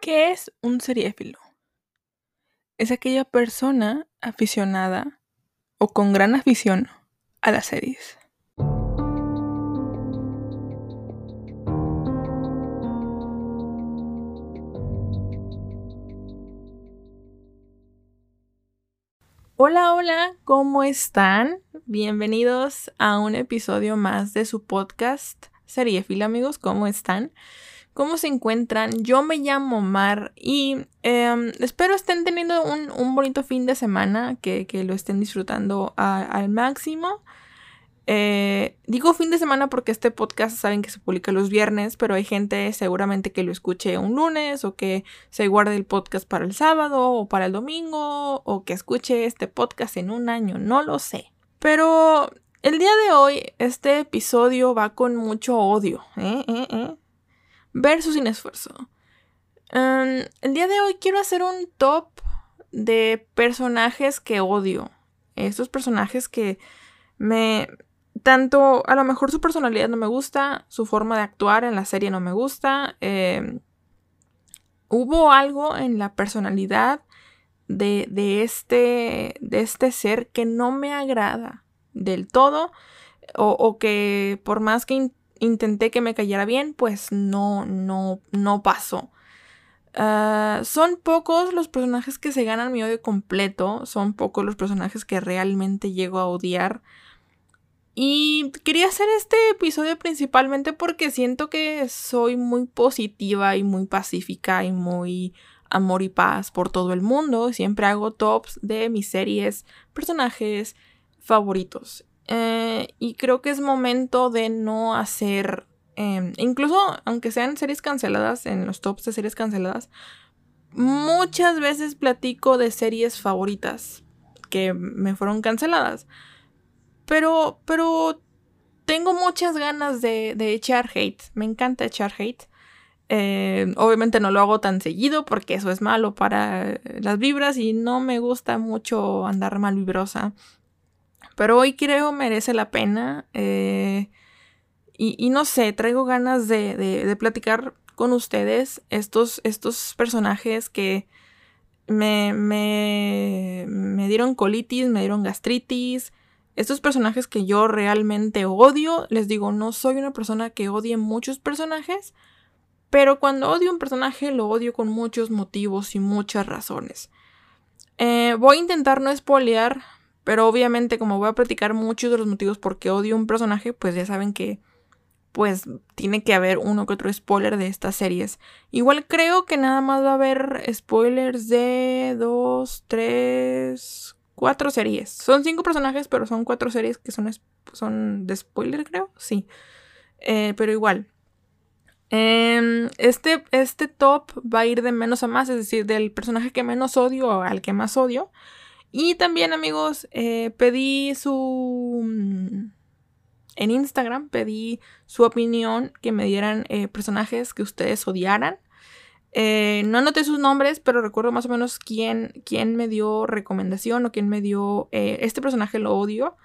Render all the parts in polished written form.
¿Qué es un seriéfilo? Es aquella persona aficionada o con gran afición a las series. Hola, hola, ¿cómo están? Bienvenidos a un episodio más de su podcast Seriéfilo, amigos, ¿cómo están? ¿Cómo se encuentran? Yo me llamo Mar y espero estén teniendo un bonito fin de semana, que lo estén disfrutando al máximo. Digo fin de semana porque este podcast saben que se publica los viernes, pero hay gente seguramente que lo escuche un lunes o que se guarde el podcast para el sábado o para el domingo o que escuche este podcast en un año, no lo sé. Pero el día de hoy este episodio va con mucho odio, versus sin esfuerzo. El día de hoy quiero hacer un top de personajes que odio. Estos personajes que tanto a lo mejor su personalidad no me gusta, su forma de actuar en la serie no me gusta. Hubo algo en la personalidad de este ser que no me agrada del todo. O que por más que intenté que me cayera bien, pues no pasó. Son pocos los personajes que se ganan mi odio completo. Son pocos los personajes que realmente llego a odiar. Y quería hacer este episodio principalmente porque siento que soy muy positiva y muy pacífica y muy amor y paz por todo el mundo. Siempre hago tops de mis series, personajes favoritos. Y creo que es momento de no hacer, incluso aunque sean series canceladas, en los tops de series canceladas, muchas veces platico de series favoritas que me fueron canceladas. Pero tengo muchas ganas de echar hate. Me encanta echar hate. Obviamente no lo hago tan seguido porque eso es malo para las vibras y no me gusta mucho andar mal vibrosa. Pero hoy creo merece la pena. Y no sé, traigo ganas de platicar con ustedes estos personajes que me dieron colitis, me dieron gastritis. Estos personajes que yo realmente odio. Les digo, no soy una persona que odie muchos personajes. Pero cuando odio un personaje lo odio con muchos motivos y muchas razones. Voy a intentar no spoilear. Pero obviamente como voy a platicar muchos de los motivos por qué odio un personaje, pues ya saben que pues tiene que haber uno que otro spoiler de estas series. Igual creo que nada más va a haber spoilers de 4 series. Son 5 personajes, pero son 4 series que son de spoiler, creo. Sí. Pero igual. Este top va a ir de menos a más, es decir, del personaje que menos odio al que más odio. Y también, amigos, en Instagram pedí su opinión, que me dieran personajes que ustedes odiaran. No anoté sus nombres, pero recuerdo más o menos quién me dio recomendación o quién me dio este personaje lo odio.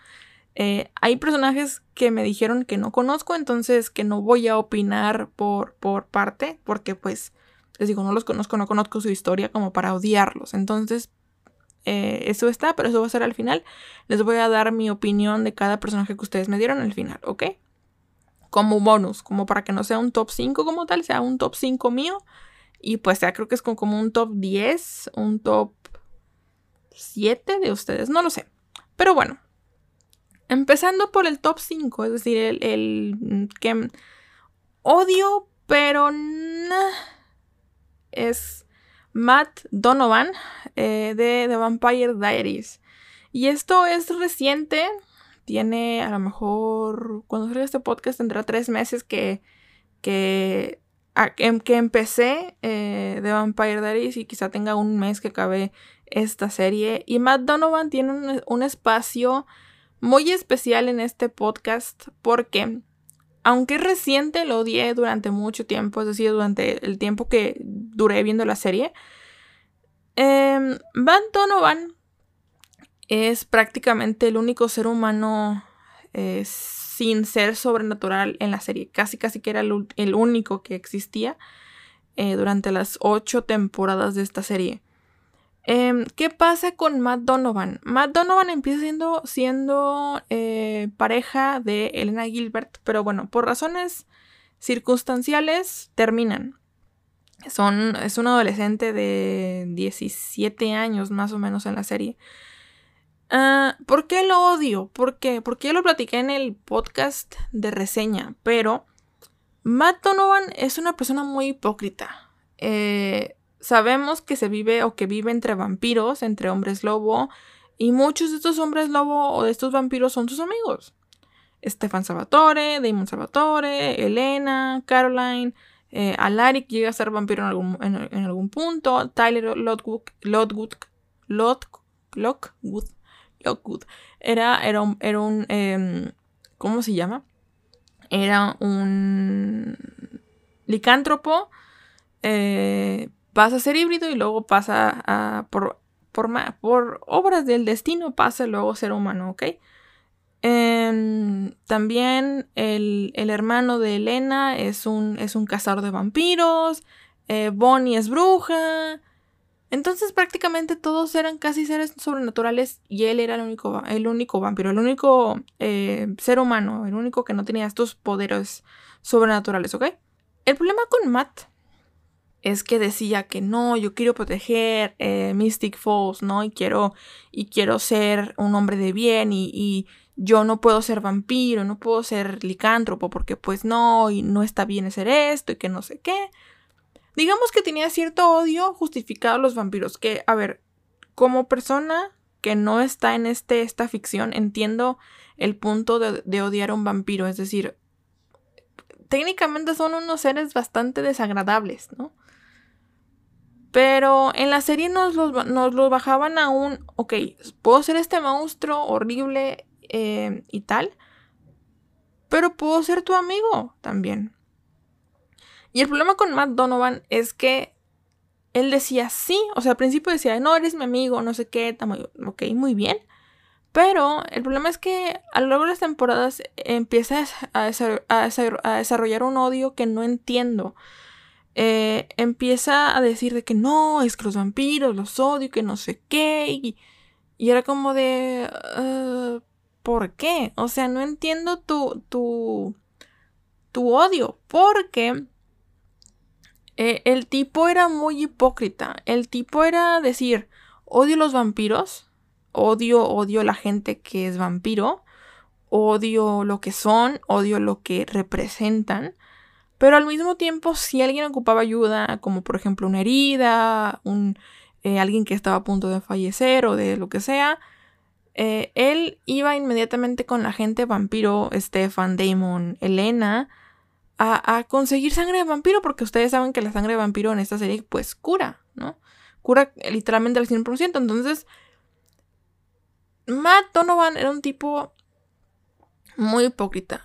Hay personajes que me dijeron que no conozco, entonces que no voy a opinar por parte, porque pues les digo, no los conozco, no conozco su historia como para odiarlos. Entonces eso está, pero eso va a ser al final. Les voy a dar mi opinión de cada personaje que ustedes me dieron al final, ¿ok? Como bonus, como para que no sea un top 5 como tal, sea un top 5 mío. Y pues ya creo que es como un top 10, un top 7 de ustedes, no lo sé. Pero bueno, empezando por el top 5, es decir, el que odio, pero es Matt Donovan de The Vampire Diaries. Y esto es reciente. Tiene a lo mejor, cuando salga este podcast tendrá 3 meses que empecé The Vampire Diaries. Y quizá tenga un mes que acabé esta serie. Y Matt Donovan tiene un espacio muy especial en este podcast. Porque aunque es reciente, lo odié durante mucho tiempo, es decir, durante el tiempo que duré viendo la serie. Matt Donovan es prácticamente el único ser humano sin ser sobrenatural en la serie. Casi que era el único que existía. durante las 8 temporadas de esta serie. ¿Qué pasa con Matt Donovan? Matt Donovan empieza siendo pareja de Elena Gilbert, pero bueno, por razones circunstanciales terminan. Es un adolescente de 17 años más o menos en la serie. ¿Por qué lo odio? ¿Por qué? Porque yo lo platiqué en el podcast de reseña, pero Matt Donovan es una persona muy hipócrita. Sabemos que se vive o que vive entre vampiros, entre hombres lobo, y muchos de estos hombres lobo o de estos vampiros son sus amigos. Stefan Salvatore, Damon Salvatore, Elena, Caroline, Alaric llega a ser vampiro en algún punto, Tyler Lockwood era un ¿cómo se llama? Era un licántropo, pasa a ser híbrido y luego pasa a por obras del destino pasa luego a ser humano, ¿ok? También el hermano de Elena es un cazador de vampiros, Bonnie es bruja. Entonces prácticamente todos eran casi seres sobrenaturales y él era el único vampiro, el único ser humano, el único que no tenía estos poderes sobrenaturales, ¿ok? El problema con Matt es que decía que no, yo quiero proteger Mystic Falls, ¿no? Y quiero ser un hombre de bien y yo no puedo ser vampiro, no puedo ser licántropo porque pues no, y no está bien hacer esto y que no sé qué. Digamos que tenía cierto odio justificado a los vampiros. Que, a ver, como persona que no está en esta ficción, entiendo el punto de odiar a un vampiro. Es decir, técnicamente son unos seres bastante desagradables, ¿no? Pero en la serie nos los bajaban a un... Ok, puedo ser este monstruo horrible y tal, pero puedo ser tu amigo también. Y el problema con Matt Donovan es que él decía sí, o sea, al principio decía, no, eres mi amigo, no sé qué, ok, muy bien. Pero el problema es que a lo largo de las temporadas empieza a desarrollar un odio que no entiendo. Empieza a decir de que no, es que los vampiros los odio, que no sé qué. Y era como de, ¿por qué? O sea, no entiendo tu odio, porque... el tipo era muy hipócrita. El tipo era decir, odio los vampiros, odio la gente que es vampiro, odio lo que son, odio lo que representan, pero al mismo tiempo si alguien ocupaba ayuda, como por ejemplo una herida, alguien que estaba a punto de fallecer o de lo que sea, él iba inmediatamente con la gente vampiro, Stefan, Damon, Elena... A conseguir sangre de vampiro, porque ustedes saben que la sangre de vampiro en esta serie pues cura, ¿no? Cura literalmente al 100%. Entonces, Matt Donovan era un tipo muy hipócrita,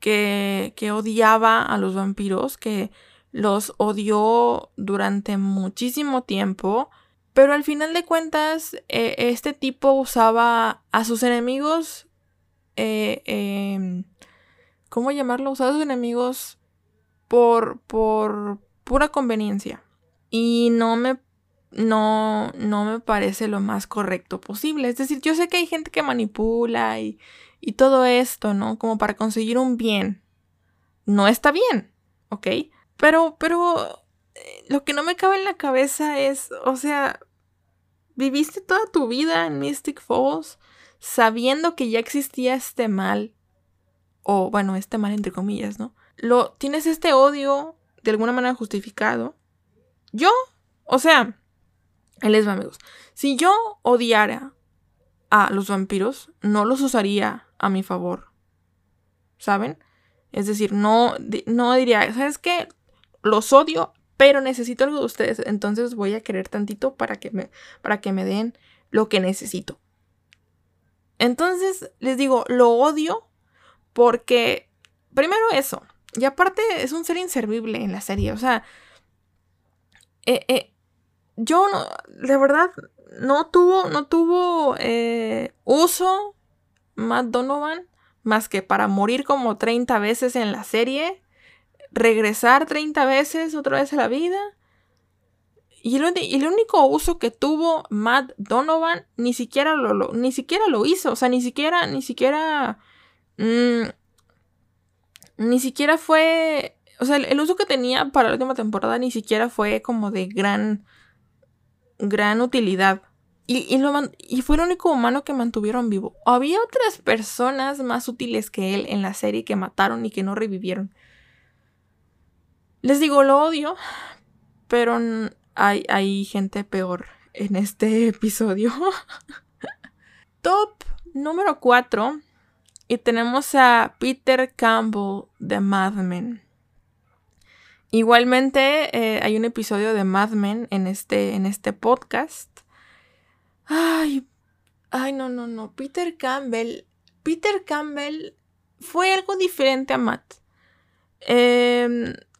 que odiaba a los vampiros, que los odió durante muchísimo tiempo, pero al final de cuentas, este tipo usaba a sus enemigos... ¿cómo llamarlo? Usaba a sus enemigos por pura conveniencia. Y no me parece lo más correcto posible. Es decir, yo sé que hay gente que manipula y todo esto, ¿no? Como para conseguir un bien. No está bien, ¿ok? Pero lo que no me cabe en la cabeza es, o sea, viviste toda tu vida en Mystic Falls sabiendo que ya existía este mal. O bueno, este mal entre comillas, ¿no? Tienes este odio de alguna manera justificado. Yo, o sea, les va, amigos. Si yo odiara a los vampiros, no los usaría a mi favor, ¿saben? Es decir, no diría, ¿sabes qué? Los odio, pero necesito algo de ustedes. Entonces voy a querer tantito para que me den lo que necesito. Entonces, les digo, lo odio. Porque, primero eso, y aparte es un ser inservible en la serie, o sea, yo no, de verdad, no tuvo uso Matt Donovan, más que para morir como 30 veces en la serie, regresar 30 veces otra vez a la vida. Y el único uso que tuvo Matt Donovan ni siquiera lo hizo. O sea, ni siquiera fue... O sea, el uso que tenía para la última temporada ni siquiera fue como de gran utilidad. Y fue el único humano que mantuvieron vivo. Había otras personas más útiles que él en la serie que mataron y que no revivieron. Les digo, lo odio, pero hay gente peor en este episodio. Top número 4. Y tenemos a Peter Campbell de Mad Men. Igualmente hay un episodio de Mad Men en este podcast. Ay, no, Peter Campbell. Peter Campbell fue algo diferente a Matt.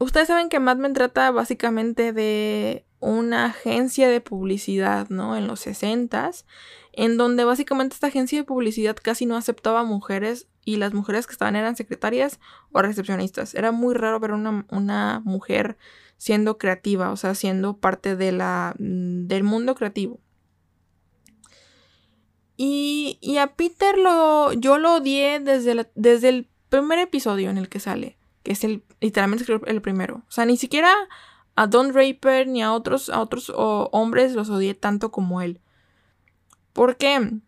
Ustedes saben que Mad Men trata básicamente de una agencia de publicidad, ¿no? En los 60s, en donde básicamente esta agencia de publicidad casi no aceptaba mujeres y las mujeres que estaban eran secretarias o recepcionistas. Era muy raro ver una mujer siendo creativa, o sea, siendo parte de del mundo creativo. Y a Peter yo lo odié desde el primer episodio en el que sale, que es literalmente el primero. O sea, ni siquiera a Don Draper ni a otros hombres los odié tanto como él. ¿Por qué?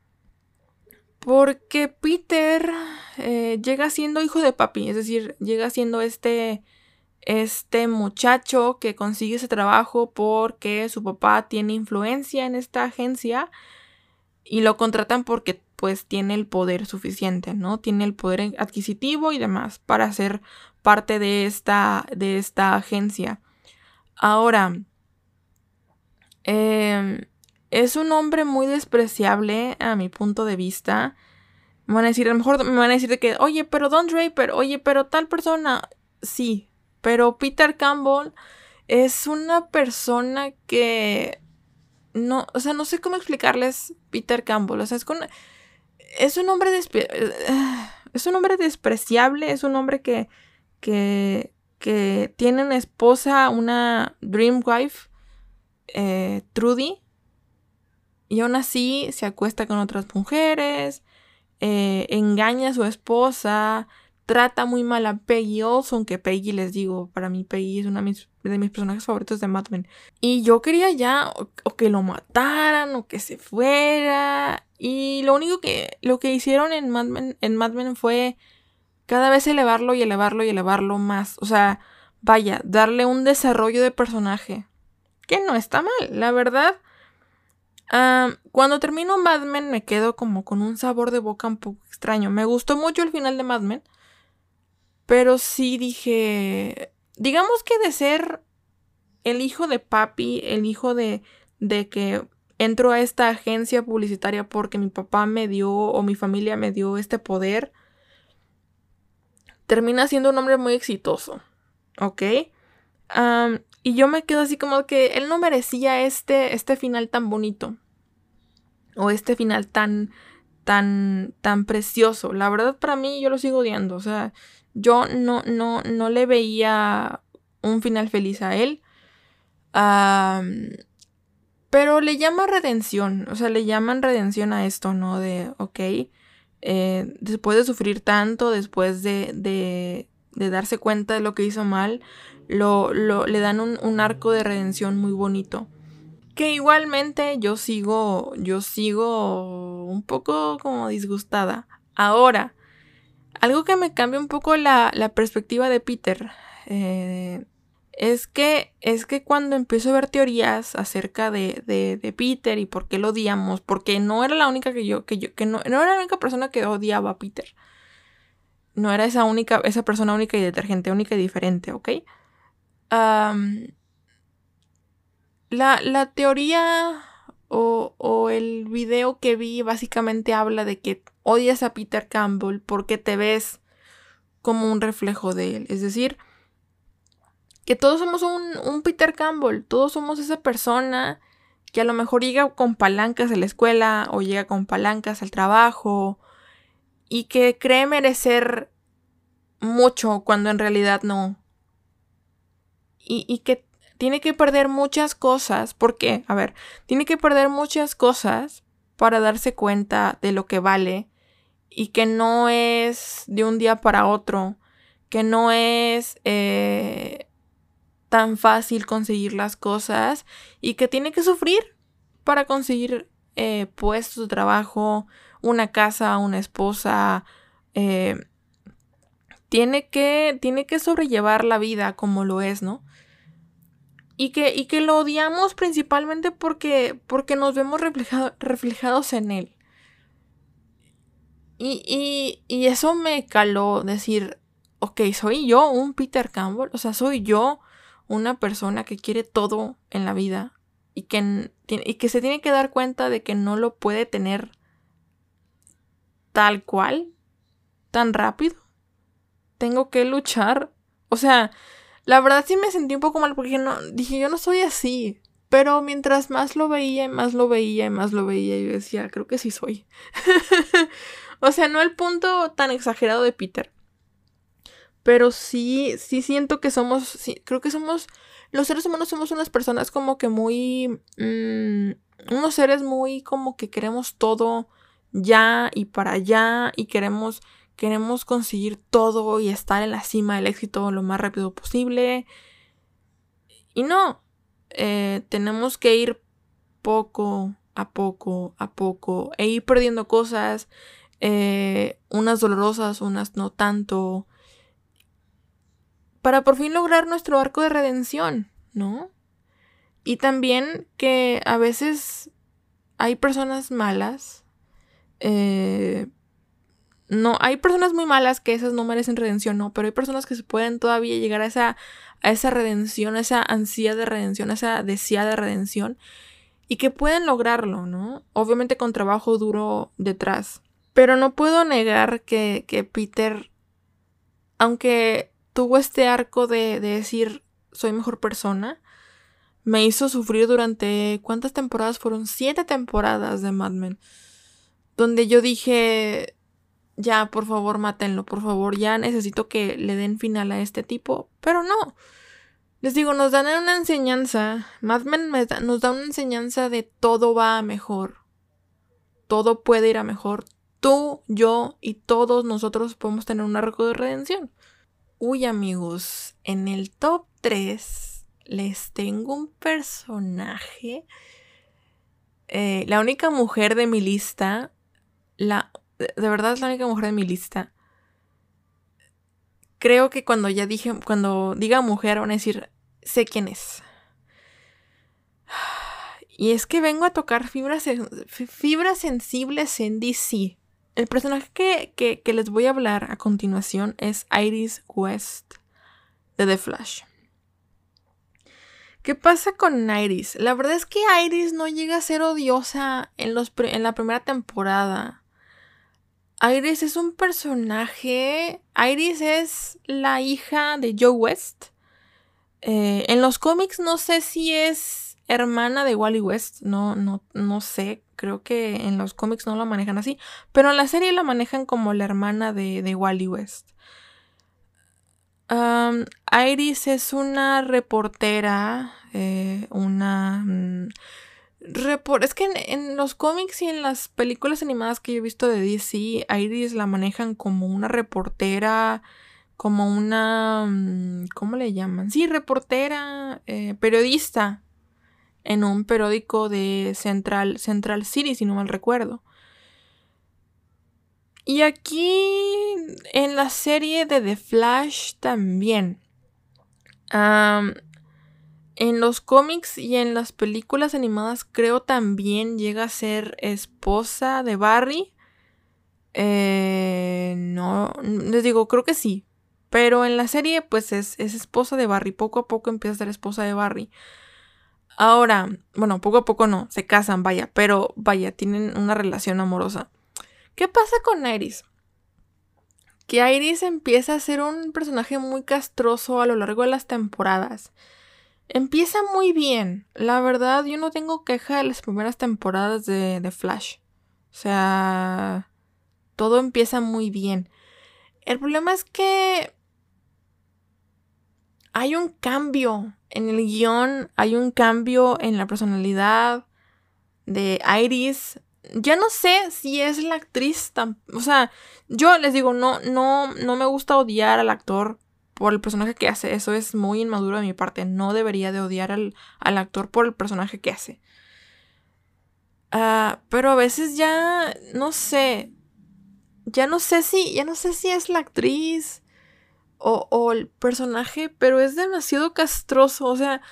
Porque Peter llega siendo hijo de papi, es decir, llega siendo este muchacho que consigue ese trabajo porque su papá tiene influencia en esta agencia. Y lo contratan porque pues tiene el poder suficiente, ¿no? Tiene el poder adquisitivo y demás para ser parte de esta agencia. Ahora, es un hombre muy despreciable a mi punto de vista. Me van a decir, a lo mejor me van a decir de que, oye, pero Don Draper, oye, pero tal persona. Sí, pero Peter Campbell es una persona que... No, o sea, no sé cómo explicarles Peter Campbell. O sea, es un hombre despreciable. Es un hombre que tiene una esposa, una dream wife, Trudy. Y aún así se acuesta con otras mujeres. Engaña a su esposa. Trata muy mal a Peggy Olson. Que Peggy, les digo, para mí Peggy es una de mis personajes favoritos de Mad Men. Y yo quería ya o que lo mataran o que se fuera. Y lo único que... Lo que hicieron en Mad Men fue cada vez elevarlo y elevarlo y elevarlo más. O sea, vaya, darle un desarrollo de personaje. Que no está mal, la verdad. Cuando termino Mad Men me quedo como con un sabor de boca un poco extraño. Me gustó mucho el final de Mad Men. Pero sí dije... Digamos que de ser el hijo de papi, el hijo de que entro a esta agencia publicitaria porque mi papá me dio o mi familia me dio este poder, termina siendo un hombre muy exitoso, ¿ok? Y yo me quedo así como que él no merecía este final tan bonito o este final tan precioso. La verdad, para mí, yo lo sigo odiando, o sea... Yo no le veía un final feliz a él. Pero le llama redención. O sea, le llaman redención a esto, ¿no? De, ok, después de sufrir tanto, después de darse cuenta de lo que hizo mal, le dan un arco de redención muy bonito. Que igualmente yo sigo un poco como disgustada. Ahora... Algo que me cambia un poco la perspectiva de Peter es que cuando empiezo a ver teorías acerca de Peter y por qué lo odiamos, porque no era la única que no era la única persona que odiaba a Peter. No era esa persona única y detergente, única y diferente, ¿ok? La teoría o el video que vi básicamente habla de que odias a Peter Campbell porque te ves como un reflejo de él. Es decir, que todos somos un Peter Campbell. Todos somos esa persona que a lo mejor llega con palancas a la escuela o llega con palancas al trabajo y que cree merecer mucho cuando en realidad no. y que tiene que perder muchas cosas. ¿Por qué? A ver, tiene que perder muchas cosas para darse cuenta de lo que vale y que no es de un día para otro, que no es tan fácil conseguir las cosas y que tiene que sufrir para conseguir puestos de trabajo, una casa, una esposa. Tiene que sobrellevar la vida como lo es, ¿no? Y que lo odiamos principalmente porque nos vemos reflejados en él. Y eso me caló, decir, ok, soy yo un Peter Campbell, o sea, soy yo una persona que quiere todo en la vida y que se tiene que dar cuenta de que no lo puede tener tal cual, tan rápido. Tengo que luchar, o sea... La verdad sí me sentí un poco mal porque dije, yo no soy así. Pero mientras más lo veía y más lo veía y más lo veía, yo decía, creo que sí soy. O sea, no el punto tan exagerado de Peter. Pero sí siento que somos, sí, creo que somos, los seres humanos somos unas personas como que muy, unos seres muy como que queremos todo ya y para allá y queremos conseguir todo y estar en la cima del éxito lo más rápido posible. Y no. Tenemos que ir poco a poco a poco. E ir perdiendo cosas. Unas dolorosas, unas no tanto. Para por fin lograr nuestro arco de redención, ¿no? Y también que a veces hay personas malas. No, hay personas muy malas que esas no merecen redención, no, pero hay personas que se pueden todavía llegar a esa redención, a esa ansia de redención, a esa deseada redención, y que pueden lograrlo, ¿no? Obviamente con trabajo duro detrás. Pero no puedo negar que Peter, aunque tuvo este arco de decir soy mejor persona, me hizo sufrir durante, ¿cuántas temporadas fueron? 7 temporadas de Mad Men, donde yo dije... Ya, por favor, mátenlo, por favor, ya necesito que le den final a este tipo. Pero no. Les digo, nos dan una enseñanza. Mad Men nos da una enseñanza de todo va a mejor. Todo puede ir a mejor. Tú, yo y todos nosotros podemos tener un arco de redención. Uy, amigos, en el top 3 les tengo un personaje. La única mujer de mi lista. De verdad es la única mujer de mi lista. Creo que cuando diga mujer van a decir, sé quién es. Y es que vengo a tocar fibras sensibles en DC. El personaje que les voy a hablar a continuación es Iris West de The Flash. ¿Qué pasa con Iris? La verdad es que Iris no llega a ser odiosa en la primera temporada. Iris es un personaje... Iris es la hija de Joe West. En los cómics no sé si es hermana de Wally West. No sé. Creo que en los cómics no la manejan así. Pero en la serie la manejan como la hermana de Wally West. Iris es una reportera. Es que en los cómics y en las películas animadas que yo he visto de DC, Iris la manejan como una reportera, como una... ¿Cómo le llaman? Sí, reportera, periodista en un periódico de Central City, si no mal recuerdo. Y aquí en la serie de The Flash también. En los cómics y en las películas animadas creo también llega a ser esposa de Barry. No, les digo, creo que sí. Pero en la serie pues es esposa de Barry. Poco a poco empieza a ser esposa de Barry. Ahora, bueno, poco a poco no, se casan, vaya. Pero vaya, tienen una relación amorosa. ¿Qué pasa con Iris? Que Iris empieza a ser un personaje muy castroso a lo largo de las temporadas. Empieza muy bien. La verdad, yo no tengo queja de las primeras temporadas de Flash. O sea, todo empieza muy bien. El problema es que hay un cambio en el guión, hay un cambio en la personalidad de Iris. Ya no sé si es la actriz tan... O sea, yo les digo, no me gusta odiar al actor por el personaje que hace. Eso es muy inmaduro de mi parte. No debería de odiar al actor por el personaje que hace. Pero a veces ya... No sé. Ya no sé si es la actriz... O el personaje, pero es demasiado castroso. O sea,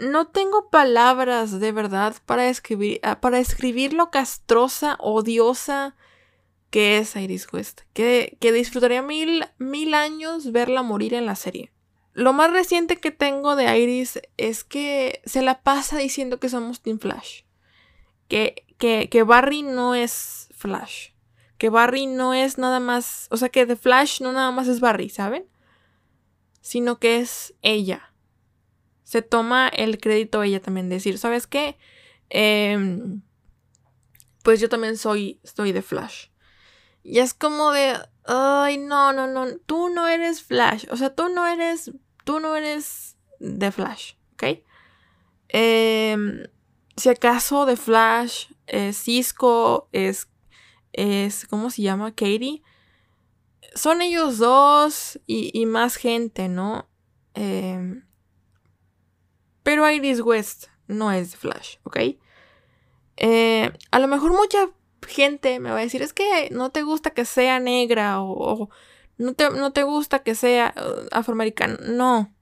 no tengo palabras de verdad para escribir lo castrosa, odiosa que es Iris West. Que disfrutaría mil años verla morir en la serie. Lo más reciente que tengo de Iris es que se la pasa diciendo que somos Team Flash. Que Barry no es Flash. Que Barry no es nada más... O sea, que The Flash no nada más es Barry, ¿saben? Sino que es ella. Se toma el crédito ella también de decir, ¿sabes qué? Pues yo también soy The Flash. Y es como de... Ay, no. Tú no eres Flash. O sea, tú no eres The Flash, ¿ok? Si acaso The Flash es Cisco, es ¿cómo se llama? Katie. Son ellos dos y más gente, ¿no? Pero Iris West no es Flash, ¿ok? A lo mejor mucha gente me va a decir, es que no te gusta que sea negra o no te gusta que sea afroamericana. No.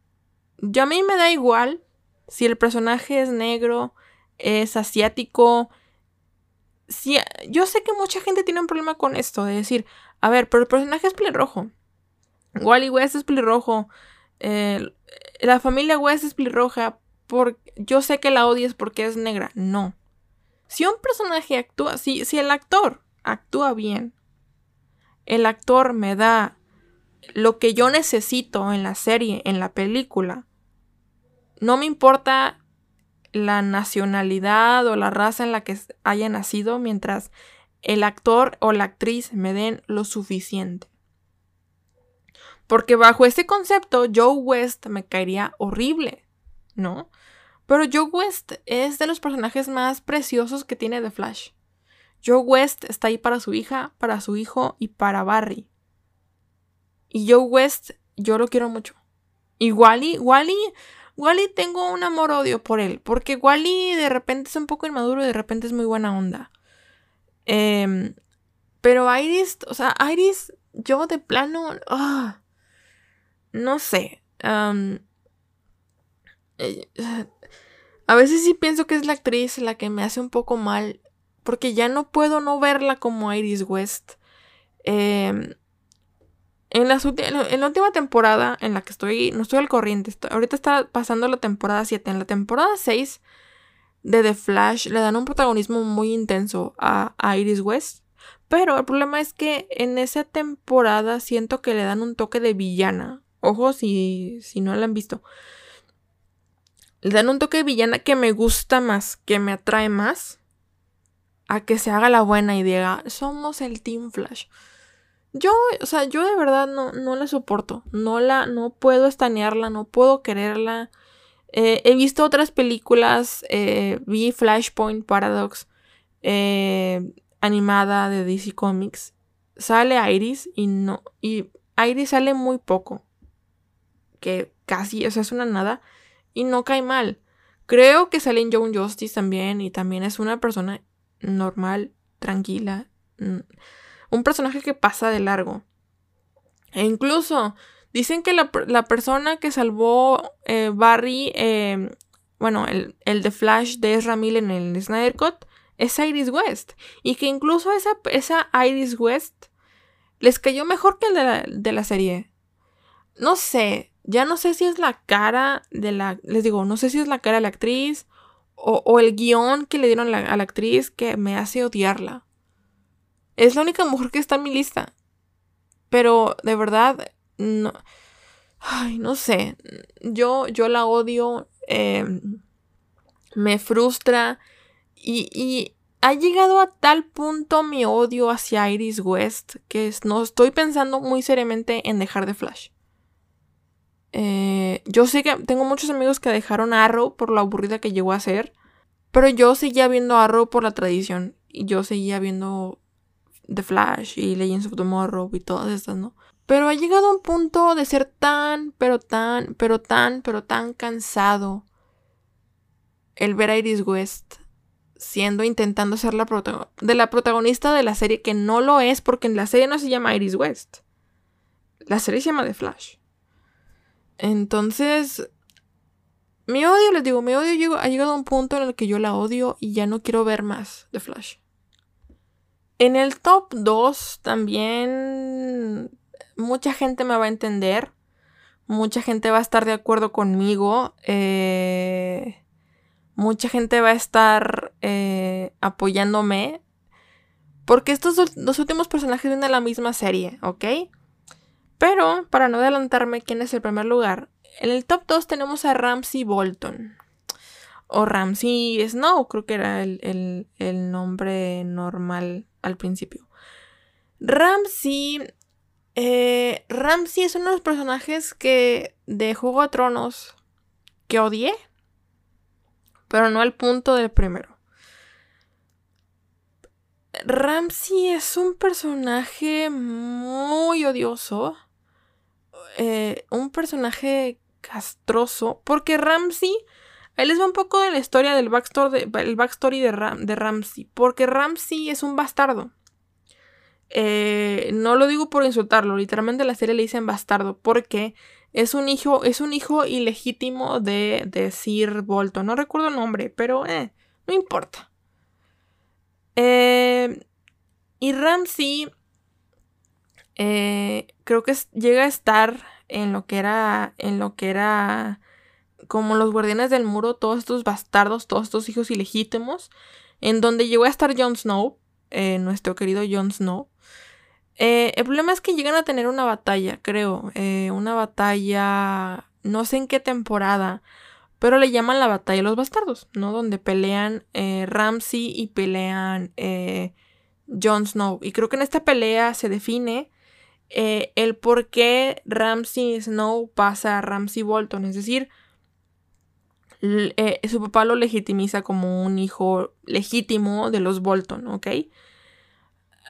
Yo a mí me da igual si el personaje es negro, es asiático... Sí, yo sé que mucha gente tiene un problema con esto, de decir, a ver, pero el personaje es pelirrojo. Wally West es pelirrojo. La familia West es pelirroja. Yo sé que la odias porque es negra. No. Si un personaje actúa, si el actor actúa bien, el actor me da lo que yo necesito en la serie, en la película, no me importa... la nacionalidad o la raza en la que haya nacido, mientras el actor o la actriz me den lo suficiente. Porque bajo este concepto, Joe West me caería horrible, ¿no? Pero Joe West es de los personajes más preciosos que tiene The Flash. Joe West está ahí para su hija, para su hijo y para Barry. Y Joe West, yo lo quiero mucho. Y Wally tengo un amor-odio por él, porque Wally de repente es un poco inmaduro y de repente es muy buena onda. Pero Iris, o sea, Iris, yo de plano, no sé. A veces sí pienso que es la actriz la que me hace un poco mal, porque ya no puedo no verla como Iris West. En la última temporada en la que no estoy al corriente, ahorita está pasando la temporada 7. En la temporada 6 de The Flash le dan un protagonismo muy intenso a Iris West. Pero el problema es que en esa temporada siento que le dan un toque de villana. Ojo si no la han visto. Le dan un toque de villana que me gusta más, que me atrae más. A que se haga la buena y diga, somos el Team Flash. Yo de verdad no la soporto. No puedo estanearla, no puedo quererla. He visto otras películas. Vi Flashpoint Paradox, animada de DC Comics. Sale Iris y Iris sale muy poco. Que casi, o sea, es una nada. Y no cae mal. Creo que sale en Young Justice también. Y también es una persona normal, tranquila. Un personaje que pasa de largo. E incluso dicen que la persona que salvó Barry, bueno, el de Flash de Ezra Miller en el Snyder Cut, es Iris West. Y que incluso esa Iris West les cayó mejor que el de la serie. No sé, ya no sé si es la cara de la... Les digo, no sé si es la cara de la actriz o el guión que le dieron a la actriz que me hace odiarla. Es la única mujer que está en mi lista. Pero, de verdad, no... Ay, no sé. Yo la odio. Me frustra. Y ha llegado a tal punto mi odio hacia Iris West que no estoy pensando muy seriamente en dejar de Flash. Yo sé que tengo muchos amigos que dejaron a Arrow por la aburrida que llegó a ser, pero yo seguía viendo a Arrow por la tradición. Y yo seguía viendo The Flash y Legends of Tomorrow y todas estas, ¿no? Pero ha llegado a un punto de ser tan, pero tan, pero tan, pero tan cansado el ver a Iris West intentando ser la protagonista de la serie, que no lo es, porque en la serie no se llama Iris West. La serie se llama The Flash. Entonces, mi odio, les digo, mi odio ha llegado a un punto en el que yo la odio y ya no quiero ver más The Flash. En el top 2 también mucha gente me va a entender. Mucha gente va a estar de acuerdo conmigo. Mucha gente va a estar apoyándome. Porque estos dos últimos personajes vienen de la misma serie, ¿ok? Pero, para no adelantarme quién es el primer lugar, en el top 2 tenemos a Ramsay Bolton. O Ramsay Snow, creo que era el nombre normal al principio. Ramsay es uno de los personajes que de Juego de Tronos que odié, pero no al punto del primero. Ramsay es un personaje muy odioso. Un personaje castroso, porque Ramsay, ahí les va un poco de la historia del backstory de Ramsay, porque Ramsay es un bastardo. No lo digo por insultarlo, literalmente en la serie le dicen bastardo, porque es un hijo ilegítimo de Sir Bolton, no recuerdo el nombre, pero no importa. Y Ramsay creo que llega a estar en lo que era como los guardianes del muro, todos estos bastardos, todos estos hijos ilegítimos, en donde llegó a estar Jon Snow, nuestro querido Jon Snow. El problema es que llegan a tener una batalla, creo, una batalla, no sé en qué temporada, pero le llaman la batalla de los bastardos, ¿no? Donde pelean Ramsay y pelean Jon Snow. Y creo que en esta pelea se define el por qué Ramsay Snow pasa a Ramsay Bolton. Es decir, su papá lo legitimiza como un hijo legítimo de los Bolton, ¿ok?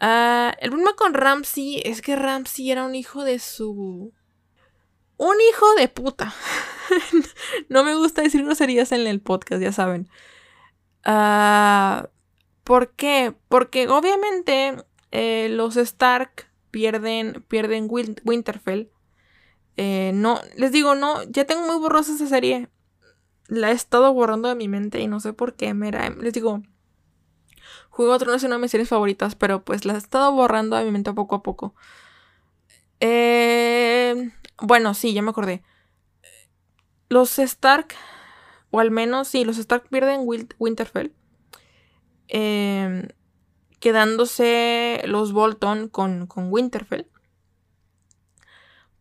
El problema con Ramsay es que Ramsay era un hijo de su... un hijo de puta. No me gusta decir groserías en el podcast, ya saben. ¿Por qué? Porque obviamente los Stark pierden Winterfell. No, les digo, no, ya tengo muy borrosa esa serie. La he estado borrando de mi mente y no sé por qué. Mira, les digo, Juego de Tronos es una de mis series favoritas, pero pues la he estado borrando de mi mente poco a poco. Bueno, sí, ya me acordé. Los Stark, o al menos sí, los Stark pierden Winterfell, quedándose los Bolton con Winterfell.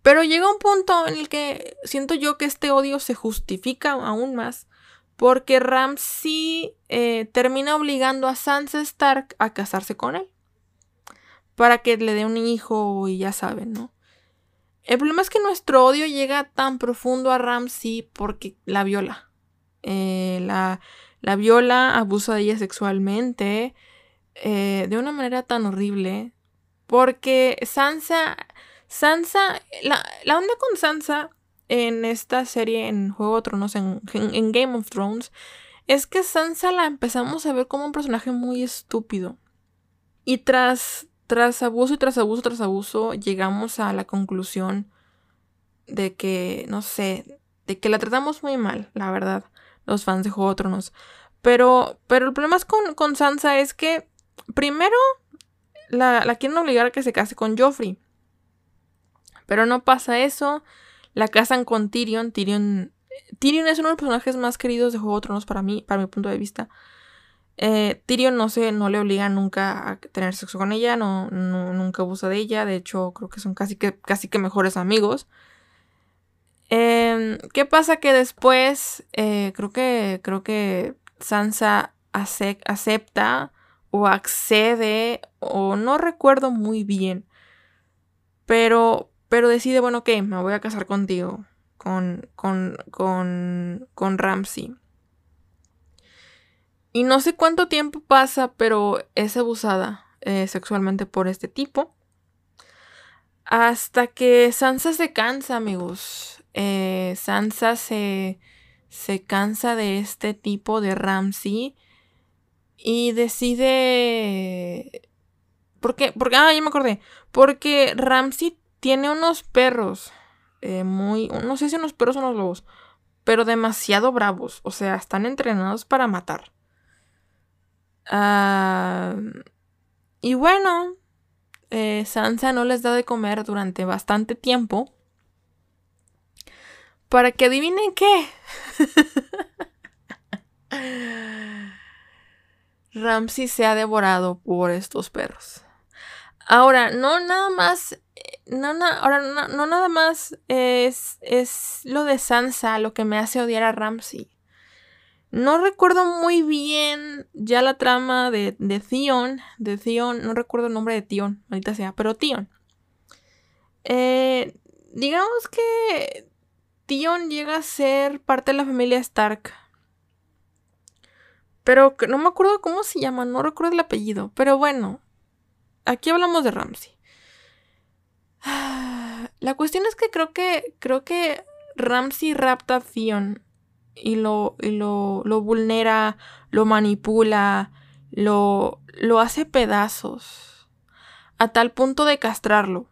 Pero llega un punto en el que siento yo que este odio se justifica aún más, porque Ramsay termina obligando a Sansa Stark a casarse con él para que le dé un hijo y ya saben, ¿no? El problema es que nuestro odio llega tan profundo a Ramsay porque la viola. La viola, abusa de ella sexualmente, de una manera tan horrible. Porque Sansa, la onda con Sansa en esta serie, en Juego de Tronos, en Game of Thrones, es que Sansa la empezamos a ver como un personaje muy estúpido. Y tras abuso, llegamos a la conclusión de que, no sé, de que la tratamos muy mal, la verdad, los fans de Juego de Tronos. Pero el problema es con Sansa es que, primero, la quieren obligar a que se case con Joffrey. Pero no pasa eso, la casan con Tyrion. Tyrion es uno de los personajes más queridos de Juego de Tronos para mí, para mi punto de vista. Tyrion no le obliga nunca a tener sexo con ella, nunca abusa de ella, de hecho creo que son casi que mejores amigos. ¿Qué pasa? Que después creo que Sansa acepta o accede, o no recuerdo muy bien, pero decide, bueno, ok, me voy a casar contigo, con Ramsay. Y no sé cuánto tiempo pasa, pero es abusada sexualmente por este tipo. Hasta que Sansa se cansa, amigos. Sansa se cansa de este tipo, de Ramsay. Y decide... ¿Por qué? Ah, ya me acordé. Porque Ramsay tiene unos perros. No sé si unos perros o unos lobos. Pero demasiado bravos. O sea, están entrenados para matar. Y bueno... Sansa no les da de comer durante bastante tiempo. Para que adivinen qué. Ramsay se ha devorado por estos perros. Ahora, no nada más es lo de Sansa lo que me hace odiar a Ramsay. No recuerdo muy bien ya la trama de Theon. No recuerdo el nombre de Theon, maldita sea, pero Theon. Digamos que Theon llega a ser parte de la familia Stark. Pero no me acuerdo cómo se llama, no recuerdo el apellido. Pero bueno, aquí hablamos de Ramsay. La cuestión es que creo que Ramsay rapta a Theon. Y lo vulnera, lo manipula, lo hace pedazos. A tal punto de castrarlo.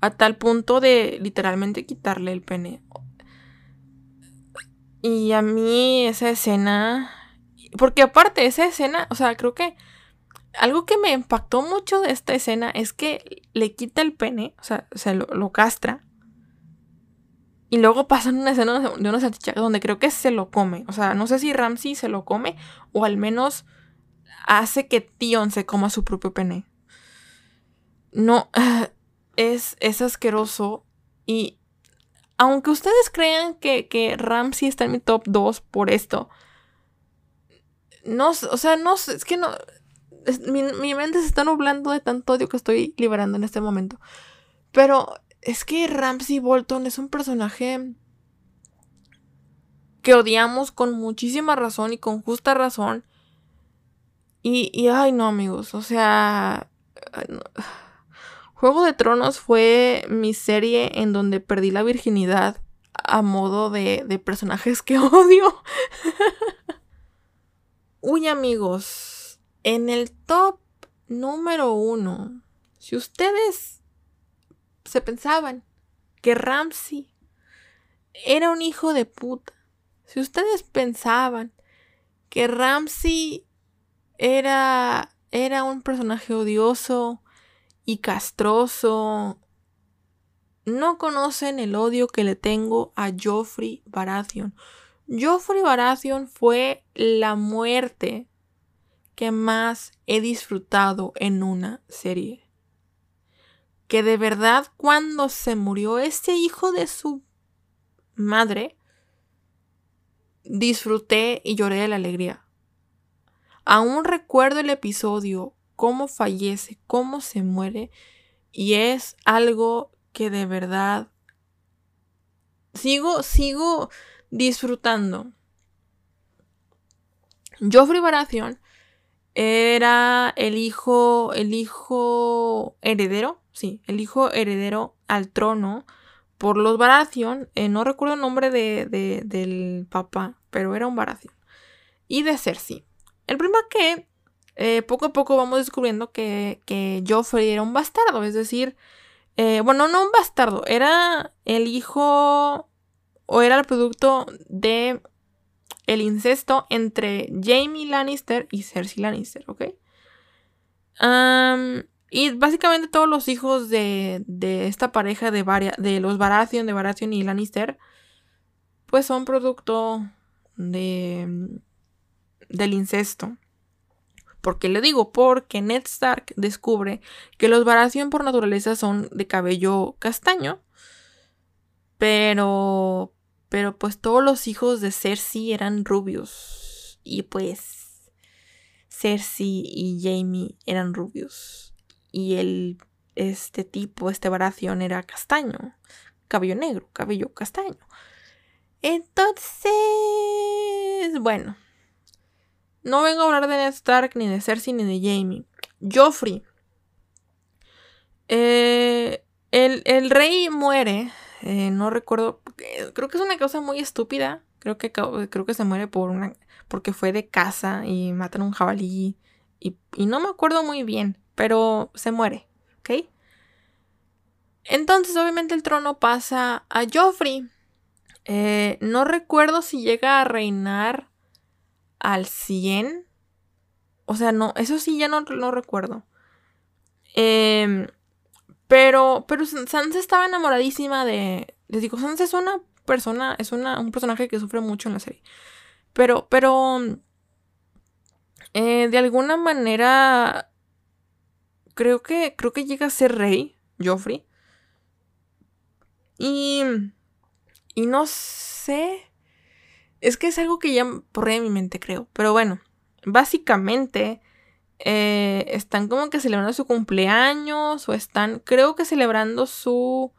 A tal punto de literalmente quitarle el pene. Y a mí esa escena... Porque aparte esa escena, o sea, creo que... Algo que me impactó mucho de esta escena es que le quita el pene. O sea lo castra. Y luego pasan una escena de una salchicha donde creo que se lo come. O sea, no sé si Ramsay se lo come o al menos hace que Theon se coma su propio pene. No, es asqueroso. Y aunque ustedes crean que Ramsay está en mi top 2 por esto. No, o sea, no, es que no... Mi mente se está nublando de tanto odio que estoy liberando en este momento. Pero... Es que Ramsay Bolton es un personaje que odiamos con muchísima razón y con justa razón. Y ay no, amigos, o sea... No. Juego de Tronos fue mi serie en donde perdí la virginidad a modo de personajes que odio. Uy, amigos, en el top número 1, si ustedes... Se pensaban que Ramsay era un hijo de puta. Si ustedes pensaban que Ramsay era un personaje odioso y castroso, no conocen el odio que le tengo a Joffrey Baratheon. Joffrey Baratheon fue la muerte que más he disfrutado en una serie. Que de verdad cuando se murió este hijo de su madre, disfruté y lloré de la alegría. Aún recuerdo el episodio, cómo fallece, cómo se muere. Y es algo que de verdad sigo disfrutando. Joffrey Baratheon era el hijo heredero. Sí, el hijo heredero al trono por los Baratheon. No recuerdo el nombre del papá, pero era un Baratheon. Y de Cersei. El problema es que poco a poco vamos descubriendo que Joffrey era un bastardo. Es decir, bueno, no un bastardo. Era el hijo o era el producto de el incesto entre Jaime Lannister y Cersei Lannister, ¿ok? Y básicamente todos los hijos de esta pareja de los Baratheon, de Baratheon y Lannister, pues son producto del incesto. ¿Por qué le digo? Porque Ned Stark descubre que los Baratheon por naturaleza son de cabello castaño, pero pues todos los hijos de Cersei eran rubios y pues Cersei y Jaime eran rubios. Y este Baratheon era castaño. cabello negro, cabello castaño. Entonces, bueno, no vengo a hablar de Ned Stark, ni de Cersei, ni de Jaime. Joffrey. El rey muere, no recuerdo, creo que es una causa muy estúpida. Creo que se muere porque fue de caza y matan a un jabalí y no me acuerdo muy bien, pero se muere, ¿ok? Entonces obviamente el trono pasa a Joffrey. No recuerdo si llega a reinar al 100. O sea, no, eso sí ya no recuerdo. Pero Sansa estaba enamoradísima de... Les digo, Sansa es una persona, un personaje que sufre mucho en la serie. Pero de alguna manera creo que llega a ser rey Joffrey. Y no sé, es que es algo que ya borré de mi mente, creo. Pero bueno, básicamente están como que celebrando su cumpleaños, o están, creo que celebrando su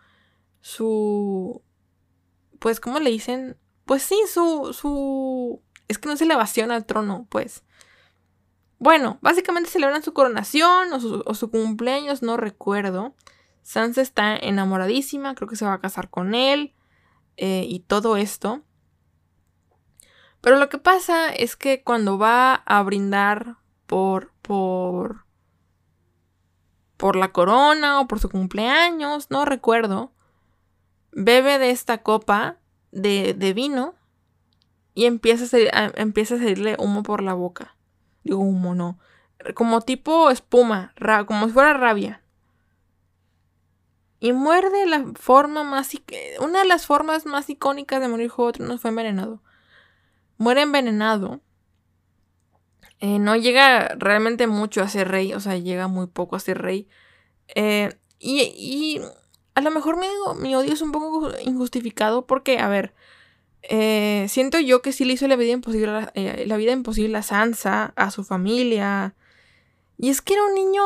pues, ¿cómo le dicen? Pues sí, su es que no es elevación al trono, pues. Bueno, básicamente celebran su coronación o su cumpleaños, no recuerdo. Sansa está enamoradísima, creo que se va a casar con él. Y todo esto. Pero lo que pasa es que cuando va a brindar por la corona o por su cumpleaños, no recuerdo, bebe de esta copa de vino y empieza a salirle humo por la boca. Digo, humo no, como tipo espuma, como si fuera rabia. Y muerde una de las formas más icónicas de morir Juego de Tronos fue envenenado. Muere envenenado. No llega realmente mucho a ser rey. O sea, llega muy poco a ser rey. Y a lo mejor mi odio es un poco injustificado. Porque, a ver, siento yo que sí le hizo la vida imposible a Sansa, a su familia. Y es que era un niño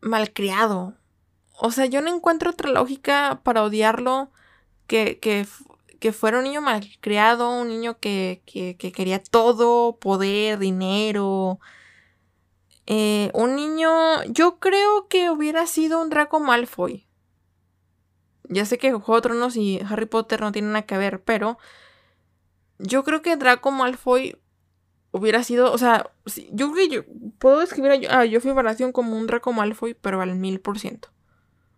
malcriado. O sea, yo no encuentro otra lógica para odiarlo que fuera un niño malcriado, un niño que quería todo, poder, dinero. Un niño... Yo creo que hubiera sido un Draco Malfoy. Ya sé que Juego de Tronos y Harry Potter no tienen nada que ver, pero... Yo creo que Draco Malfoy hubiera sido... O sea, yo puedo describir a Joffrey Baratheon como un Draco Malfoy, pero al 1000%.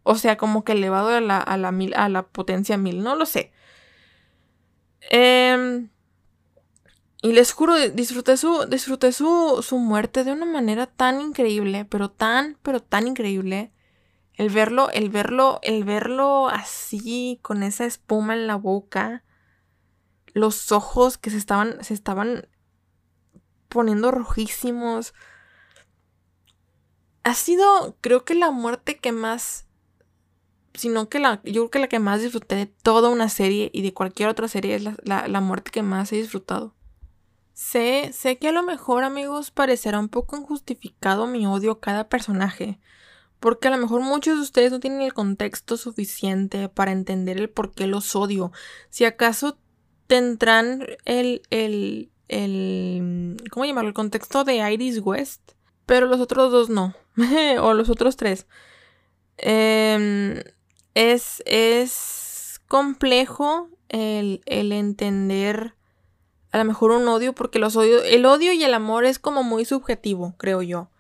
O sea, como que elevado a la potencia 1000. No lo sé. Y les juro, disfruté su muerte de una manera tan increíble. Pero tan increíble. El verlo así, con esa espuma en la boca. Los ojos que se estaban poniendo rojísimos. Ha sido, creo que la muerte que más... Sino que yo creo que la que más disfruté de toda una serie y de cualquier otra serie es la muerte que más he disfrutado. Sé que a lo mejor, amigos, parecerá un poco injustificado mi odio a cada personaje. Porque a lo mejor muchos de ustedes no tienen el contexto suficiente para entender el por qué los odio. Si acaso tendrán ¿cómo llamarlo? El contexto de Iris West. Pero los otros dos no. O los otros tres. Es complejo el entender a lo mejor un odio, porque el odio y el amor es como muy subjetivo, creo yo.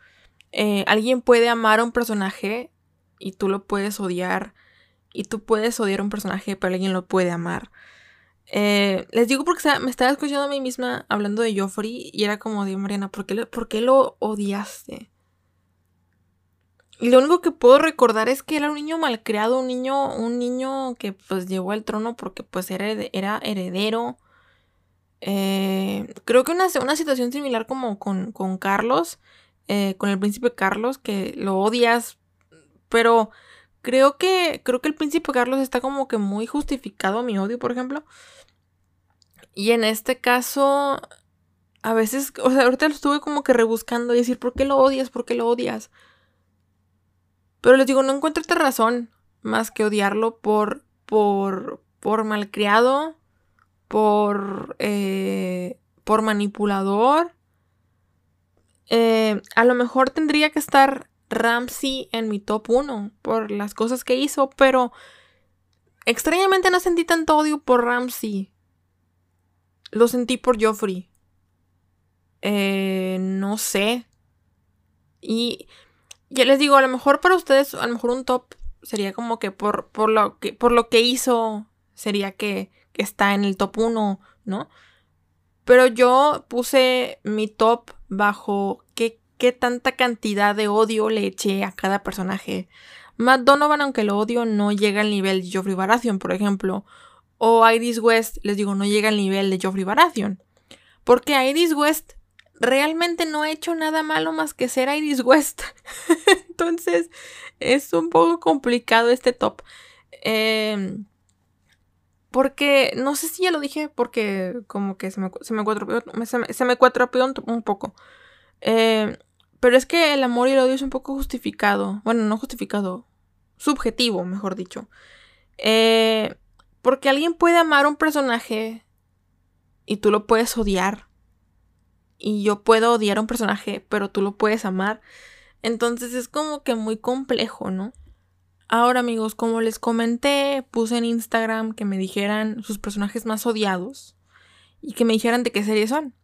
Alguien puede amar a un personaje y tú lo puedes odiar, y tú puedes odiar a un personaje, pero alguien lo puede amar. Les digo porque me estaba escuchando a mí misma hablando de Joffrey y era como de Mariana, ¿por qué lo odiaste? Y lo único que puedo recordar es que era un niño malcriado, un niño que pues llegó al trono porque pues era heredero. Creo que una situación similar como con Carlos, con el príncipe Carlos, que lo odias. Pero creo que el príncipe Carlos está como que muy justificado a mi odio, por ejemplo. Y en este caso, a veces, o sea, ahorita lo estuve como que rebuscando y decir, ¿por qué lo odias? ¿Por qué lo odias? Pero les digo, no encuentro otra razón más que odiarlo por, por malcriado, por manipulador. A lo mejor tendría que estar Ramsay en mi top 1 por las cosas que hizo, pero extrañamente no sentí tanto odio por Ramsay. Lo sentí por Joffrey. No sé. Y ya les digo, a lo mejor para ustedes, a lo mejor un top sería como que por lo que hizo sería que está en el top 1, ¿no? Pero yo puse mi top bajo qué tanta cantidad de odio le eché a cada personaje. Matt Donovan, aunque lo odio, no llega al nivel de Joffrey Baratheon, por ejemplo. O Iris West, les digo, no llega al nivel de Joffrey Baratheon. Porque Iris West realmente no ha hecho nada malo más que ser Iris West. Entonces es un poco complicado este top. Porque, no sé si ya lo dije, porque como que se me cuatropeó un poco. Pero es que el amor y el odio es un poco justificado. Bueno, no justificado, subjetivo, mejor dicho. Porque alguien puede amar a un personaje y tú lo puedes odiar. Y yo puedo odiar a un personaje, pero tú lo puedes amar. Entonces es como que muy complejo, ¿no? Ahora, amigos, como les comenté, puse en Instagram que me dijeran sus personajes más odiados y que me dijeran de qué serie son.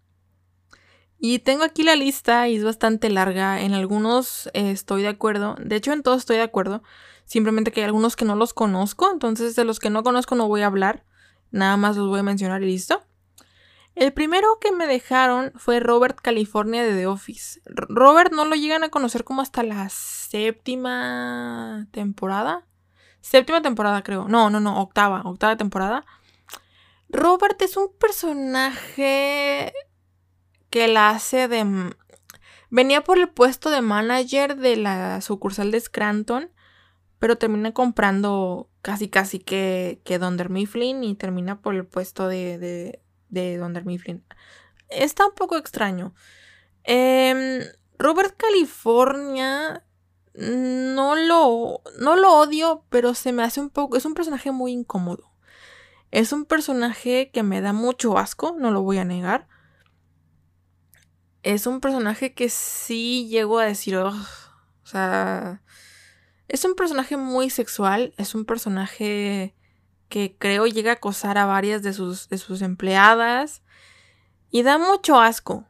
Y tengo aquí la lista y es bastante larga. En algunos estoy de acuerdo. De hecho, en todos estoy de acuerdo. Simplemente que hay algunos que no los conozco. Entonces, de los que no conozco no voy a hablar. Nada más los voy a mencionar y listo. El primero que me dejaron fue Robert California de The Office. Robert no lo llegan a conocer como hasta la séptima temporada. Séptima temporada, creo. No, octava temporada. Robert es un personaje que la hace de... Venía por el puesto de manager de la sucursal de Scranton, pero termina comprando casi que Dunder Mifflin y termina por el puesto de Dunder Mifflin. Está un poco extraño. Robert California no lo odio, pero se me hace un poco... Es un personaje muy incómodo. Es un personaje que me da mucho asco, no lo voy a negar. Es un personaje que sí llego a decir... Oh, o sea... Es un personaje muy sexual. Es un personaje que creo llega a acosar a varias de sus empleadas. Y da mucho asco.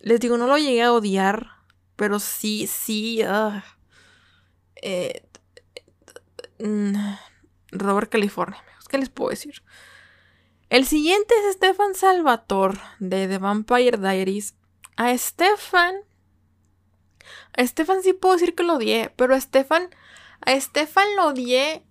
Les digo, no lo llegué a odiar. Pero sí. Robert California. ¿Qué les puedo decir? El siguiente es Stefan Salvatore de The Vampire Diaries. A Stefan sí puedo decir que lo odié. Pero a Stefan lo odié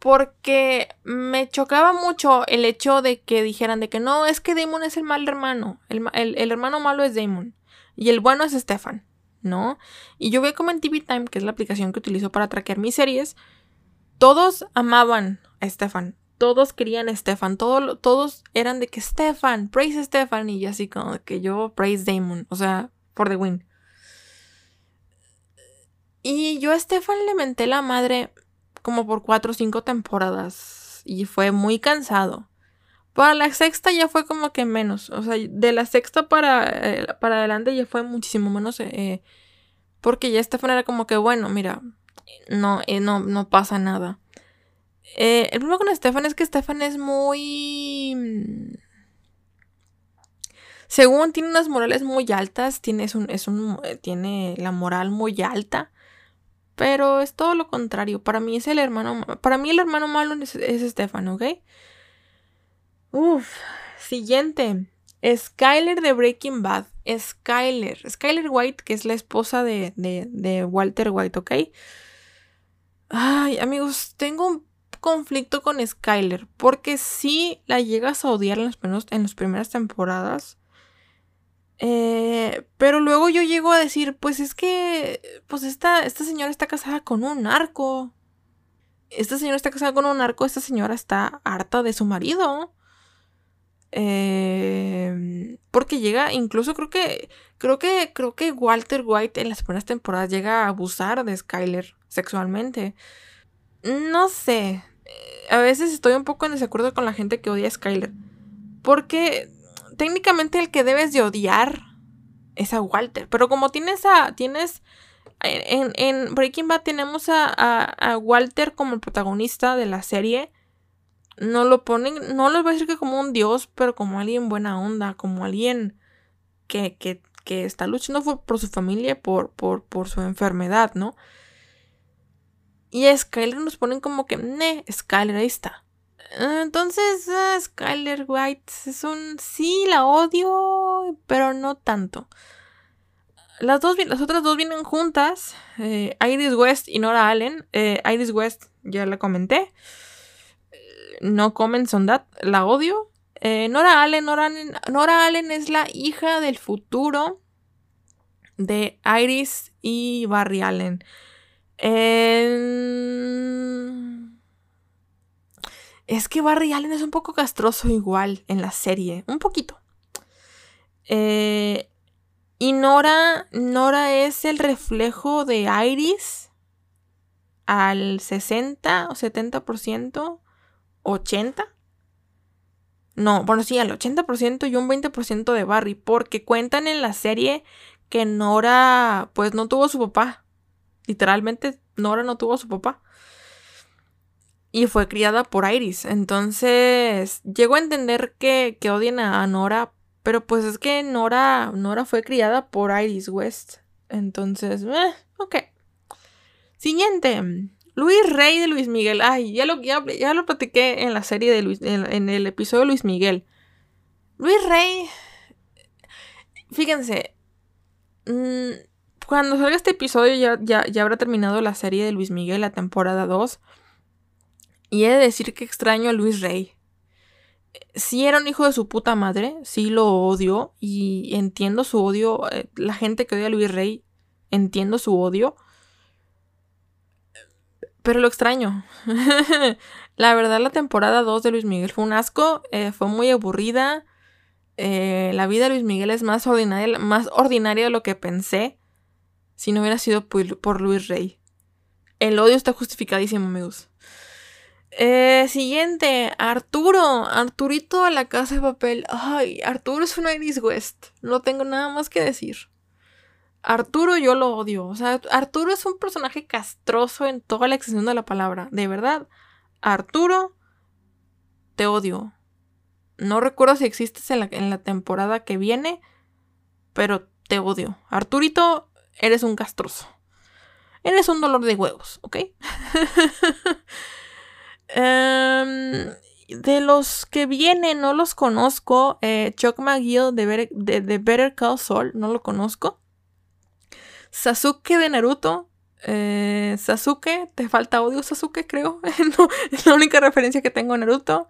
porque me chocaba mucho el hecho de que dijeran de que no, es que Damon es el mal hermano. El hermano malo es Damon. Y el bueno es Stefan, ¿no? Y yo veo como en TV Time, que es la aplicación que utilizo para traquear mis series, todos amaban a Stefan. Todos querían a Stefan. Todos eran de que Stefan, praise Stefan. Y así como que yo praise Damon. O sea, for the win. Y yo a Stefan le menté la madre como por 4 o 5 temporadas. Y fue muy cansado. Para la sexta ya fue como que menos. O sea, de la sexta para adelante ya fue muchísimo menos. Porque ya Stefan era como que, bueno, mira, no pasa nada. El problema con Stefan es que Stefan es muy... Según tiene unas morales muy altas. Tiene la moral muy alta. Pero es todo lo contrario. Para mí es el hermano... Para mí el hermano malo es Stefan, ¿ok? Siguiente. Skyler de Breaking Bad. Skyler White, que es la esposa de Walter White, ¿ok? Ay, amigos, tengo un conflicto con Skyler. Porque sí la llegas a odiar en las primeras temporadas. Pero luego yo llego a decir, pues es que, pues esta señora está casada con un narco. Esta señora está harta de su marido. Porque llega, incluso creo que Walter White en las primeras temporadas llega a abusar de Skyler sexualmente. No sé, a veces estoy un poco en desacuerdo con la gente que odia a Skyler. Porque técnicamente el que debes de odiar es a Walter. Pero como tienes en Breaking Bad tenemos a Walter como el protagonista de la serie. No lo ponen, no les voy a decir que como un dios, pero como alguien buena onda, como alguien que está luchando por su familia, por su enfermedad, ¿no? Y a Skyler nos ponen como que, Skyler, ahí está. Entonces, Skyler White es un... Sí, la odio, pero no tanto. Las otras dos vienen juntas. Iris West y Nora Allen. Iris West, ya la comenté. No comments on that. La odio. Nora Allen es la hija del futuro de Iris y Barry Allen. Es que Barry Allen es un poco castroso igual en la serie. Un poquito. Y Nora es el reflejo de Iris al 60 o 70%. 80%. No, bueno, sí, al 80% y un 20% de Barry. Porque cuentan en la serie que Nora pues no tuvo su papá. Literalmente Nora no tuvo a su papá. Y fue criada por Iris. Entonces llego a entender que odien a Nora. Pero pues es que Nora fue criada por Iris West. Entonces, ok. Siguiente. Luis Rey de Luis Miguel. Ay, ya lo platiqué en la serie de en el episodio de Luis Miguel. Luis Rey. Fíjense. Cuando salga este episodio ya habrá terminado la serie de Luis Miguel, la temporada 2. Y he de decir que extraño a Luis Rey. Sí era un hijo de su puta madre. Sí lo odio. Y entiendo su odio. La gente que odia a Luis Rey, entiendo su odio. Pero lo extraño. La verdad, la temporada 2 de Luis Miguel fue un asco. Fue muy aburrida. La vida de Luis Miguel es más ordinaria de lo que pensé. Si no hubiera sido por Luis Rey. El odio está justificadísimo, amigos. Siguiente. Arturo. Arturito a la Casa de Papel. Ay, Arturo es una Iris West. No tengo nada más que decir. Arturo yo lo odio. O sea, Arturo es un personaje castroso en toda la extensión de la palabra. De verdad, Arturo, te odio. No recuerdo si existes en la temporada que viene, pero te odio. Arturito, eres un castroso. Eres un dolor de huevos, ¿ok? De los que vienen, no los conozco. Chuck McGill de Better Call Saul, no lo conozco. Sasuke de Naruto. Sasuke, te falta odio, Sasuke, creo. No, es la única referencia que tengo a Naruto.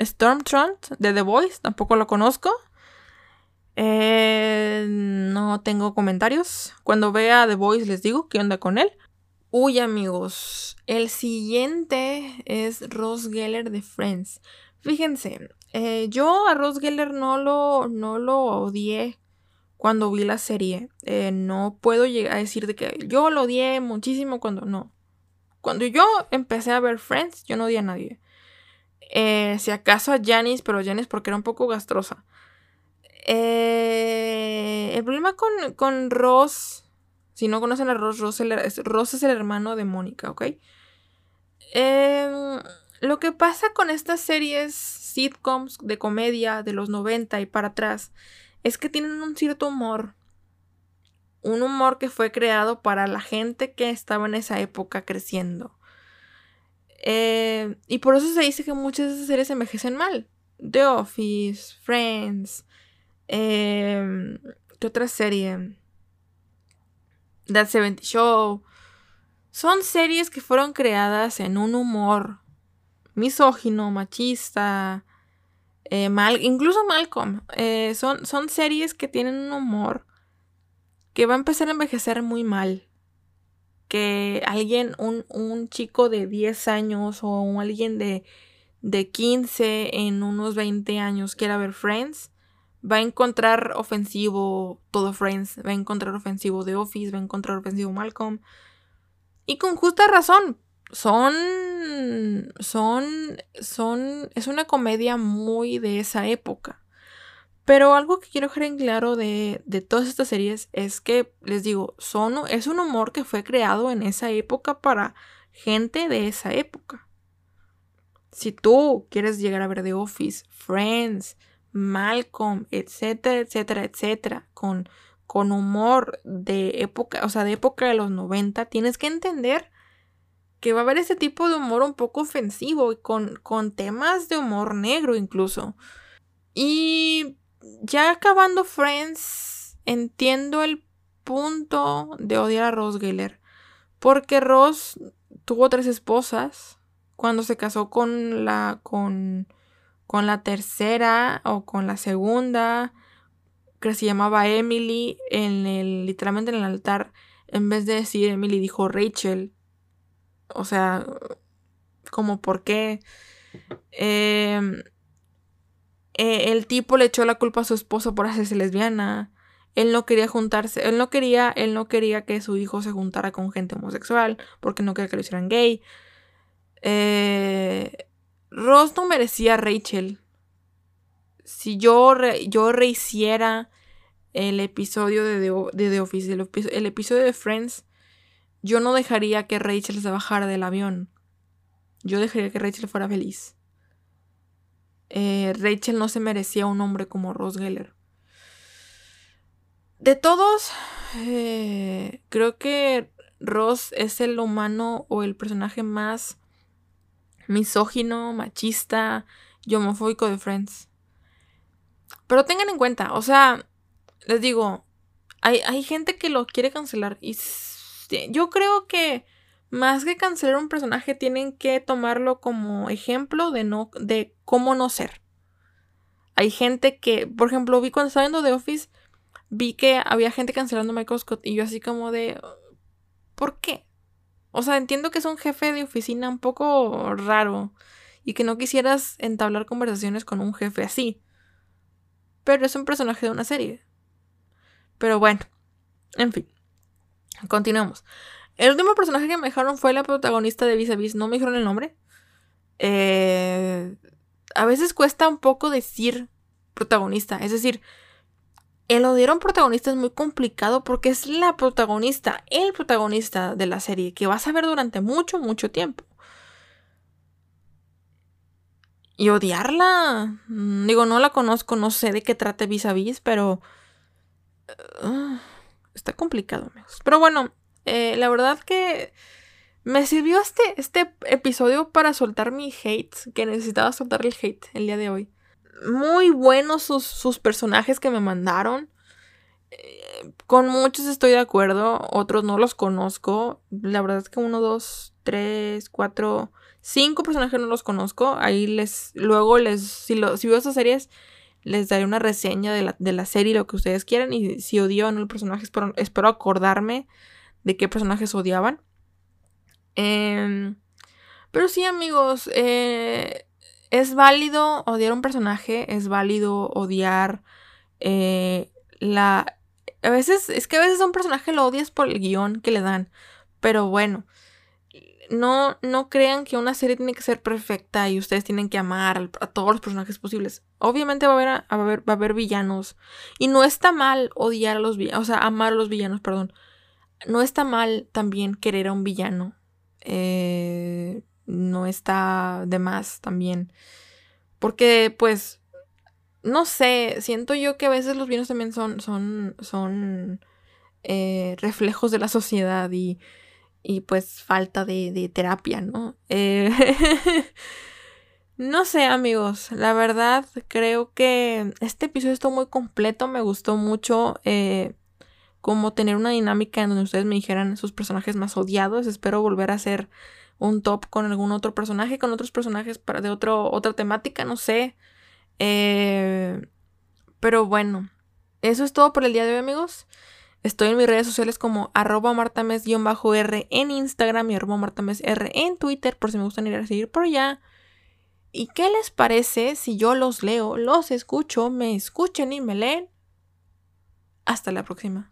Stormtront de The Voice, tampoco lo conozco. No tengo comentarios. Cuando vea The Voice les digo qué onda con él. Uy, amigos. El siguiente es Ross Geller de Friends. Fíjense, yo a Ross Geller no lo odié cuando vi la serie. No puedo llegar a decir de que yo lo odié muchísimo cuando no. Cuando yo empecé a ver Friends, yo no odié a nadie. Si acaso a Janice, pero Janice porque era un poco gastrosa. El problema con Ross, si no conocen a Ross, Ross es el hermano de Mónica, ¿ok? Lo que pasa con estas series sitcoms de comedia de los 90 y para atrás es que tienen un cierto humor. Un humor que fue creado para la gente que estaba en esa época creciendo. Y por eso se dice que muchas de esas series envejecen mal. The Office, Friends. ¿Qué otra serie? That 70 Show. Son series que fueron creadas en un humor misógino, machista, incluso Malcolm. Son series que tienen un humor que va a empezar a envejecer muy mal. Que alguien, un chico de 10 años o alguien de 15 en unos 20 años quiera ver Friends, va a encontrar ofensivo todo Friends, va a encontrar ofensivo The Office, va a encontrar ofensivo Malcolm. Y con justa razón. Es una comedia muy de esa época. Pero algo que quiero dejar en claro de todas estas series es que, les digo, es un humor que fue creado en esa época para gente de esa época. Si tú quieres llegar a ver The Office, Friends, Malcolm, etcétera, etcétera, etcétera, con humor de época, o sea, de época de los 90, tienes que entender que va a haber este tipo de humor un poco ofensivo y con temas de humor negro incluso. Y ya acabando Friends, entiendo el punto de odiar a Ross Geller. Porque Ross tuvo 3 esposas. Cuando se casó con la tercera o con la segunda, que se llamaba Emily, literalmente en el altar, en vez de decir Emily, dijo Rachel. O sea, como por qué. El tipo le echó la culpa a su esposa por hacerse lesbiana. Él no quería que su hijo se juntara con gente homosexual porque no quería que lo hicieran gay. Ross no merecía a Rachel. Si yo rehiciera el episodio de The Office, el episodio de Friends, yo no dejaría que Rachel se bajara del avión. Yo dejaría que Rachel fuera feliz. Rachel no se merecía un hombre como Ross Geller. De todos, creo que Ross es el humano o el personaje más misógino, machista y homofóbico de Friends. Pero tengan en cuenta, o sea, les digo, hay gente que lo quiere cancelar. Y yo creo que más que cancelar un personaje, tienen que tomarlo como ejemplo de cómo no ser. Hay gente que, por ejemplo, vi cuando estaba viendo The Office, vi que había gente cancelando a Michael Scott y yo así como de, ¿por qué? O sea, entiendo que es un jefe de oficina un poco raro y que no quisieras entablar conversaciones con un jefe así, pero es un personaje de una serie. Pero bueno, en fin, continuamos. El último personaje que me dejaron fue la protagonista de Vis a Vis. No me dijeron el nombre. A veces cuesta un poco decir protagonista. Es decir, el odiar a un protagonista es muy complicado porque es la protagonista, el protagonista de la serie que vas a ver durante mucho, mucho tiempo. Y odiarla... Digo, no la conozco, no sé de qué trate Vis a Vis, pero... está complicado, amigos. Pero bueno... la verdad que me sirvió este episodio para soltar mi hate, que necesitaba soltar el hate el día de hoy. Muy buenos sus personajes que me mandaron. Con muchos estoy de acuerdo, otros no los conozco. La verdad es que 1, 2, 3, 4, 5 personajes no los conozco. Ahí si veo estas series, les daré una reseña de la serie, lo que ustedes quieran. Y si odio o no el personaje, espero acordarme de qué personajes odiaban. Pero sí, amigos. Es válido odiar un personaje. Es válido odiar. A veces. Es que a veces a un personaje lo odias por el guión que le dan. Pero bueno. No crean que una serie tiene que ser perfecta. Y ustedes tienen que amar a todos los personajes posibles. Obviamente va a haber villanos. Y no está mal odiar a los villanos. O sea, amar a los villanos, perdón. No está mal también querer a un villano. No está de más también. Porque, pues, no sé, siento yo que a veces los villanos también son reflejos de la sociedad y pues falta de terapia, ¿no? No sé, amigos, la verdad creo que este episodio está muy completo, me gustó mucho. Como tener una dinámica en donde ustedes me dijeran sus personajes más odiados. Espero volver a hacer un top con algún otro personaje, con otros personajes de otra temática, no sé. Pero bueno, eso es todo por el día de hoy, amigos. Estoy en mis redes sociales como @martames_r en Instagram y @martamesr en Twitter, por si me gustan ir a seguir por allá. ¿Y qué les parece si yo los leo, los escucho, me escuchen y me leen? Hasta la próxima.